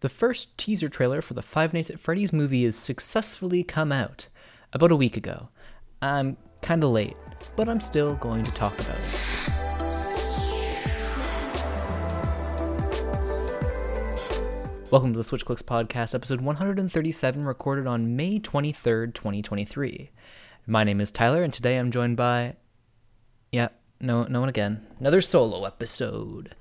The first teaser trailer for the Five Nights at Freddy's movie has successfully come out about a week ago. I'm kinda late, but I'm still going to talk about it. Welcome to the Switch Clicks Podcast, episode 137, recorded on May 23rd, 2023. My name is Tyler, and today I'm joined by... Yeah, no one again. Another solo episode.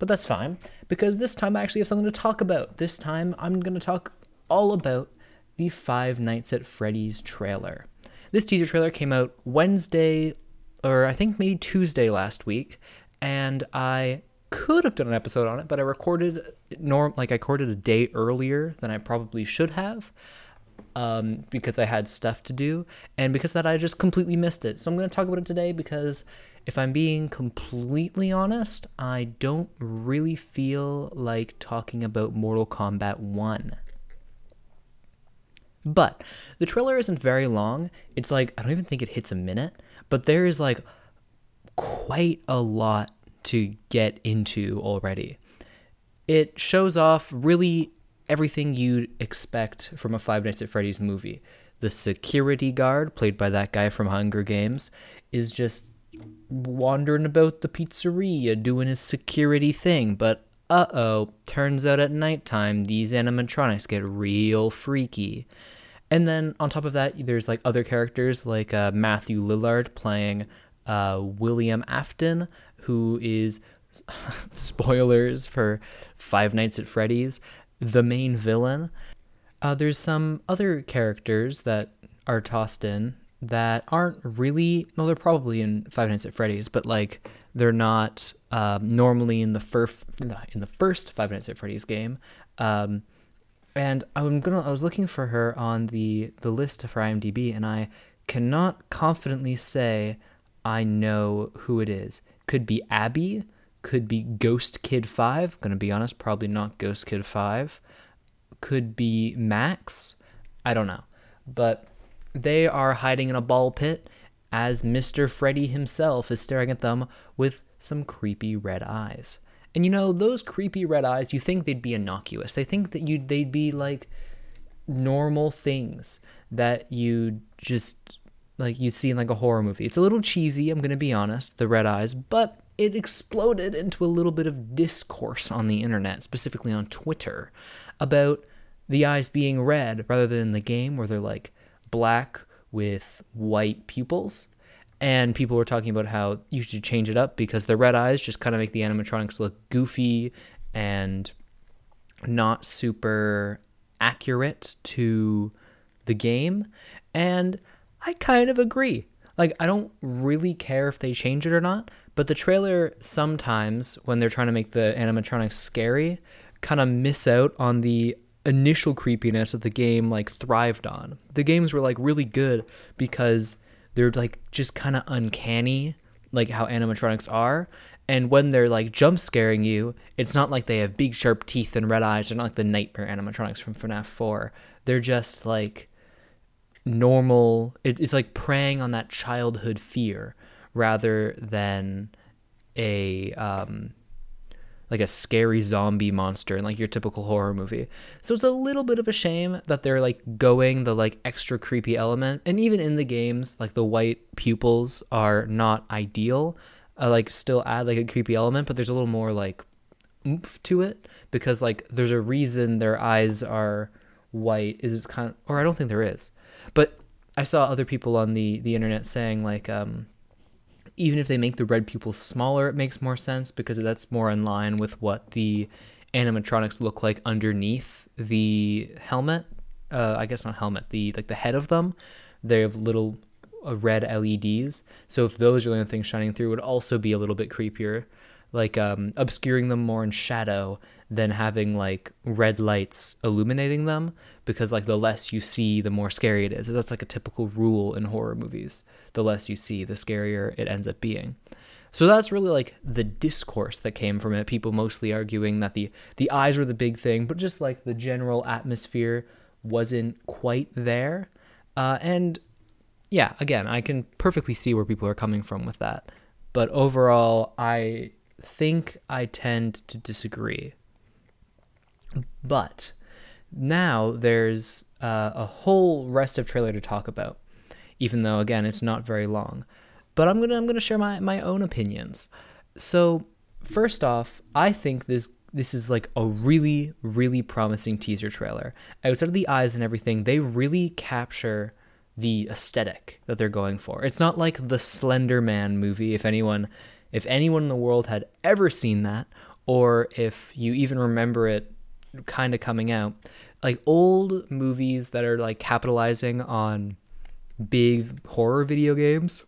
But that's fine, because this time I actually have something to talk about. This time I'm going to talk all about the Five Nights at Freddy's trailer. This teaser trailer came out Wednesday, or I think maybe Tuesday last week, and I could have done an episode on it, but I recorded a day earlier than I probably should have, because I had stuff to do, and because of that I just completely missed it. So I'm going to talk about it today because, if I'm being completely honest, I don't really feel like talking about Mortal Kombat 1. But the trailer isn't very long. It's like, I don't even think it hits a minute, but there is like quite a lot to get into already. It shows off really everything you'd expect from a Five Nights at Freddy's movie. The security guard, played by that guy from Hunger Games, is just wandering about the pizzeria doing his security thing, but turns out at nighttime these animatronics get real freaky. And then on top of that, there's like other characters like Matthew Lillard playing William Afton, who is, spoilers for Five Nights at Freddy's, the main villain. There's some other characters that are tossed in that aren't really, well, they're probably in Five Nights at Freddy's, but like they're not normally in the first Five Nights at Freddy's game. And I was looking for her on the list for IMDb, and I cannot confidently say I know who it is. Could be Abby, could be Ghost Kid 5, gonna be honest, probably not Ghost Kid 5, could be Max, I don't know. But they are hiding in a ball pit as Mr. Freddy himself is staring at them with some creepy red eyes. And you know, those creepy red eyes, you think they'd be innocuous. They think that they'd be like normal things that you just... like you'd see in like a horror movie. It's a little cheesy, I'm gonna be honest, the red eyes, but it exploded into a little bit of discourse on the internet, specifically on Twitter, about the eyes being red rather than in the game where they're like black with white pupils. And people were talking about how you should change it up because the red eyes just kind of make the animatronics look goofy and not super accurate to the game. And I kind of agree. Like, I don't really care if they change it or not, but the trailer sometimes, when they're trying to make the animatronics scary, kind of miss out on the initial creepiness that the game, like, thrived on. The games were, like, really good because they're, like, just kind of uncanny, like how animatronics are, and when they're, like, jump-scaring you, it's not like they have big, sharp teeth and red eyes. They're not like the nightmare animatronics from FNAF 4. They're just, like... normal. It's like preying on that childhood fear rather than a like a scary zombie monster in like your typical horror movie. So it's a little bit of a shame that they're like going the like extra creepy element. And even in the games, like the white pupils are not ideal, like still add like a creepy element, but there's a little more like oomph to it because like there's a reason their eyes are white. Is it's kind of, or I don't think there is. But I saw other people on the internet saying, like, even if they make the red pupils smaller, it makes more sense because that's more in line with what the animatronics look like underneath the helmet. I guess not helmet, the head of them. They have little red LEDs. So if those are the only things shining through, it would also be a little bit creepier, like obscuring them more in shadow than having like red lights illuminating them, because like the less you see, the more scary it is. So that's like a typical rule in horror movies. The less you see, the scarier it ends up being. So that's really like the discourse that came from it. People mostly arguing that the eyes were the big thing, but just like the general atmosphere wasn't quite there. And yeah, again, I can perfectly see where people are coming from with that. But overall, I think I tend to disagree. But now there's a whole rest of trailer to talk about, even though, again, it's not very long. But I'm gonna share my own opinions. So first off, I think this is like a really, really promising teaser trailer. Outside of the eyes and everything, they really capture the aesthetic that they're going for. It's not like the Slender Man movie. If anyone in the world had ever seen that, or if you even remember it kind of coming out, like old movies that are like capitalizing on big horror video games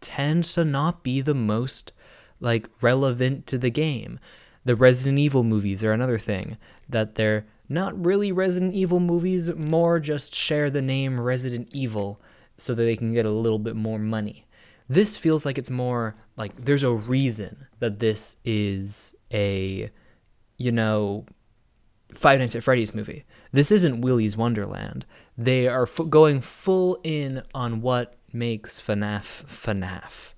tends to not be the most like relevant to the game. The Resident Evil movies are another thing that they're not really Resident Evil movies, more just share the name Resident Evil so that they can get a little bit more money. This feels like it's more like there's a reason that this is a, Five Nights at Freddy's movie. This isn't Willy's Wonderland. They are going full in on what makes FNAF.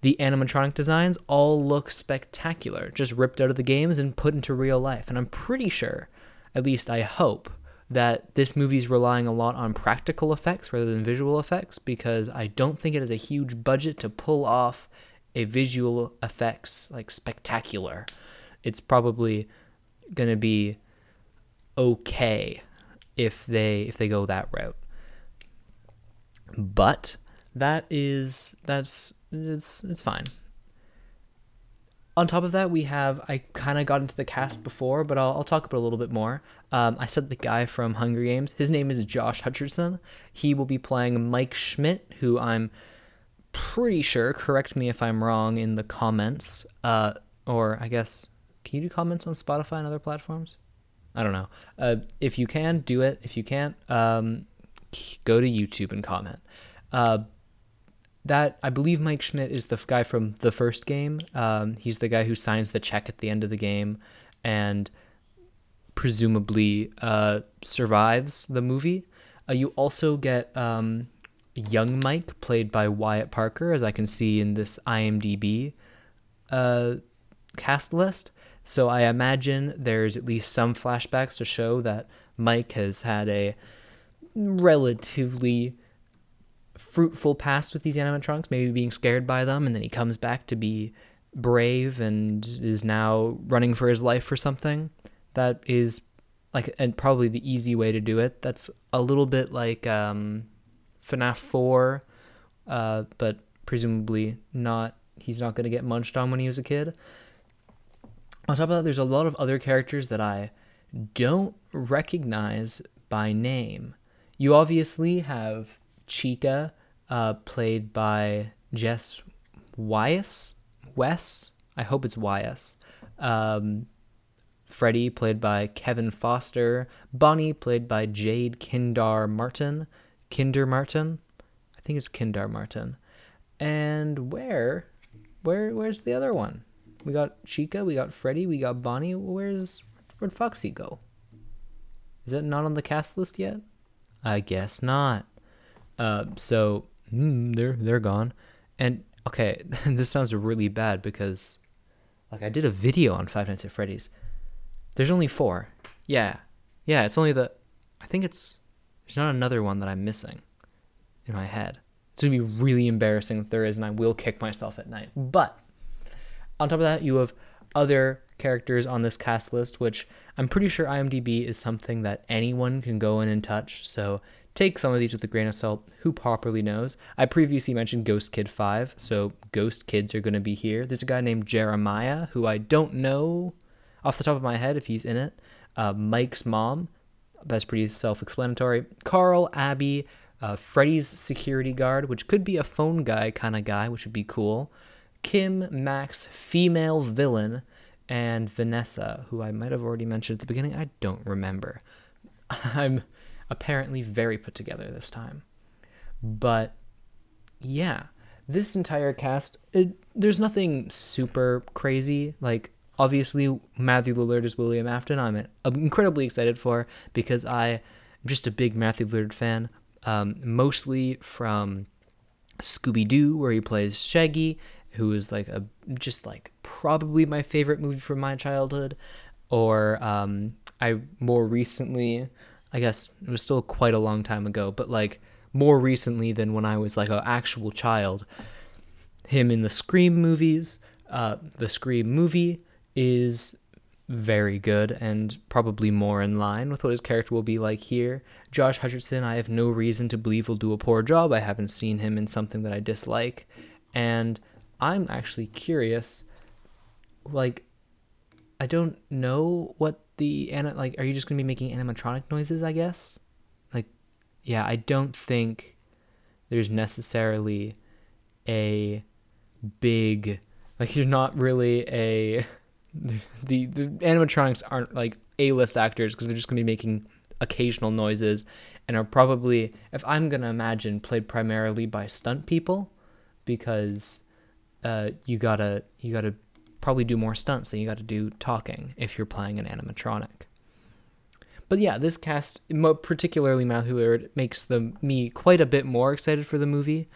The animatronic designs all look spectacular, just ripped out of the games and put into real life. And I'm pretty sure, at least I hope, that this movie's relying a lot on practical effects rather than visual effects, because I don't think it has a huge budget to pull off a visual effects like spectacular. It's probably going to be okay if they go that route. But it's fine. On top of that, I kind of got into the cast before, but I'll talk about it a little bit more. I said the guy from Hunger Games, his name is Josh Hutcherson. He will be playing Mike Schmidt, who I'm pretty sure, correct me if I'm wrong in the comments, or I guess, can you do comments on Spotify and other platforms? I don't know. If you can, do it. If you can't, go to YouTube and comment. That I believe Mike Schmidt is the guy from the first game. He's the guy who signs the check at the end of the game and presumably survives the movie. You also get young Mike, played by Wyatt Parker, as I can see in this IMDb cast list. So I imagine there's at least some flashbacks to show that Mike has had a relatively fruitful past with these animatronics, maybe being scared by them, and then he comes back to be brave and is now running for his life for something. That is like, and probably the easy way to do it. That's a little bit like FNAF 4, but presumably not. He's not going to get munched on when he was a kid. On top of that, there's a lot of other characters that I don't recognize by name. You obviously have Chica, played by Jess Weiss. I hope it's Weiss. Freddy, played by Kevin Foster. Bonnie, played by Jade Kindar Martin. I think it's Kindar Martin. And where's the other one? We got Chica, we got Freddy, we got Bonnie. Where'd Foxy go? Is it not on the cast list yet? I guess not. They're gone. And okay, this sounds really bad because like I did a video on Five Nights at Freddy's. There's only 4. Yeah. It's only there's not another one that I'm missing in my head. It's gonna be really embarrassing if there is, and I will kick myself at night. But on top of that, you have other characters on this cast list, which I'm pretty sure IMDb is something that anyone can go in and touch. So take some of these with a grain of salt. Who properly knows? I previously mentioned Ghost Kid 5, so ghost kids are going to be here. There's a guy named Jeremiah, who I don't know off the top of my head if he's in it. Mike's mom, that's pretty self-explanatory. Carl, Abby, Freddy's security guard, which could be a phone guy kind of guy, which would be cool. Kim, Max, female villain, and Vanessa, who I might have already mentioned at the beginning. I don't remember. I'm apparently very put together this time. But yeah, this entire cast, there's nothing super crazy. Like, obviously, Matthew Lillard is William Afton. I'm incredibly excited for, because I'm just a big Matthew Lillard fan, mostly from Scooby-Doo, where he plays Shaggy, who is like probably my favorite movie from my childhood, or I more recently, I guess it was still quite a long time ago, but like more recently than when I was like an actual child, him in the Scream movies, the Scream movie is very good and probably more in line with what his character will be like here. Josh Hutcherson, I have no reason to believe will do a poor job. I haven't seen him in something that I dislike. And I'm actually curious, like, I don't know what are you just going to be making animatronic noises, I guess? Like, yeah, I don't think there's necessarily a big, like, you're not really the animatronics aren't like A-list actors because they're just going to be making occasional noises and are probably, if I'm going to imagine, played primarily by stunt people because you gotta probably do more stunts than you gotta do talking if you're playing an animatronic. But yeah, this cast, particularly Matthew Lillard, makes me quite a bit more excited for the movie,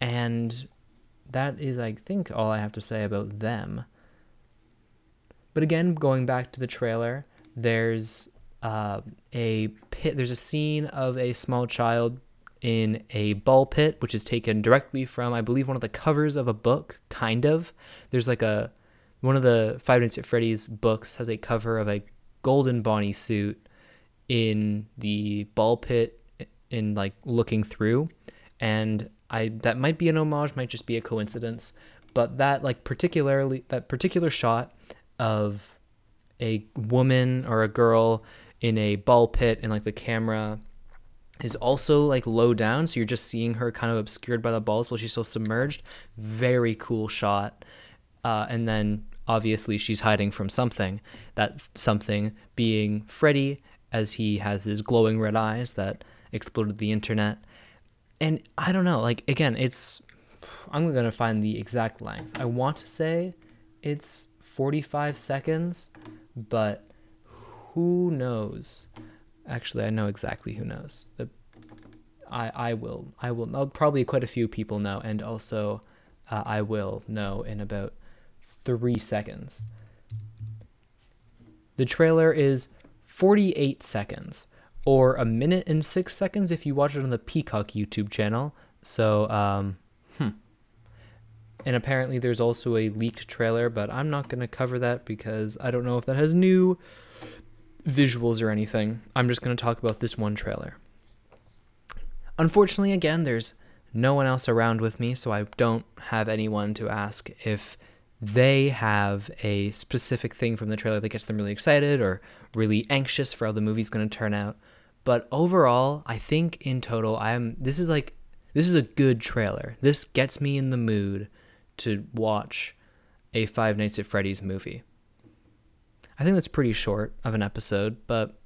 and that is, I think, all I have to say about them. But again, going back to the trailer, there's there's a scene of a small child in a ball pit, which is taken directly from, I believe, one of the covers of a book, kind of. There's like one of the Five Nights at Freddy's books has a cover of a golden Bonnie suit in the ball pit in like looking through. And that might be an homage, might just be a coincidence, but that particular shot of a woman or a girl in a ball pit and like the camera is also like low down, so you're just seeing her kind of obscured by the balls while she's still submerged. Very cool shot. And then obviously she's hiding from something, that something being Freddy, as he has his glowing red eyes that exploded the internet. And I don't know, like, again, I'm going to find the exact length. I want to say it's 45 seconds, but who knows? Actually, I know exactly who knows. I'll probably, quite a few people know, and also I will know in about 3 seconds. The trailer is 48 seconds, or 1 minute and 6 seconds if you watch it on the Peacock YouTube channel. So, And apparently there's also a leaked trailer, but I'm not going to cover that because I don't know if that has new visuals or anything. I'm just going to talk about this one trailer. Unfortunately, again, there's no one else around with me, so I don't have anyone to ask if they have a specific thing from the trailer that gets them really excited or really anxious for how the movie's going to turn out. But overall, I think in total, this is a good trailer. This gets me in the mood to watch a Five Nights at Freddy's movie. I think that's pretty short of an episode, but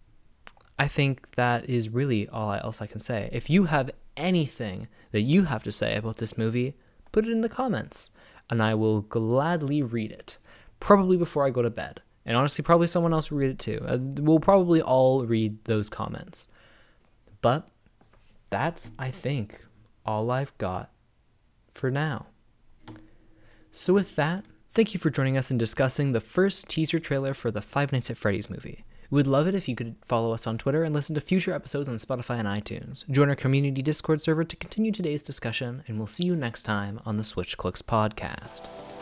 I think that is really all else I can say. If you have anything that you have to say about this movie, put it in the comments, and I will gladly read it, probably before I go to bed. And honestly, probably someone else will read it too. We'll probably all read those comments. But that's, I think, all I've got for now. So with that, thank you for joining us in discussing the first teaser trailer for the Five Nights at Freddy's movie. We would love it if you could follow us on Twitter and listen to future episodes on Spotify and iTunes. Join our community Discord server to continue today's discussion, and we'll see you next time on the SwitchClicks Podcast.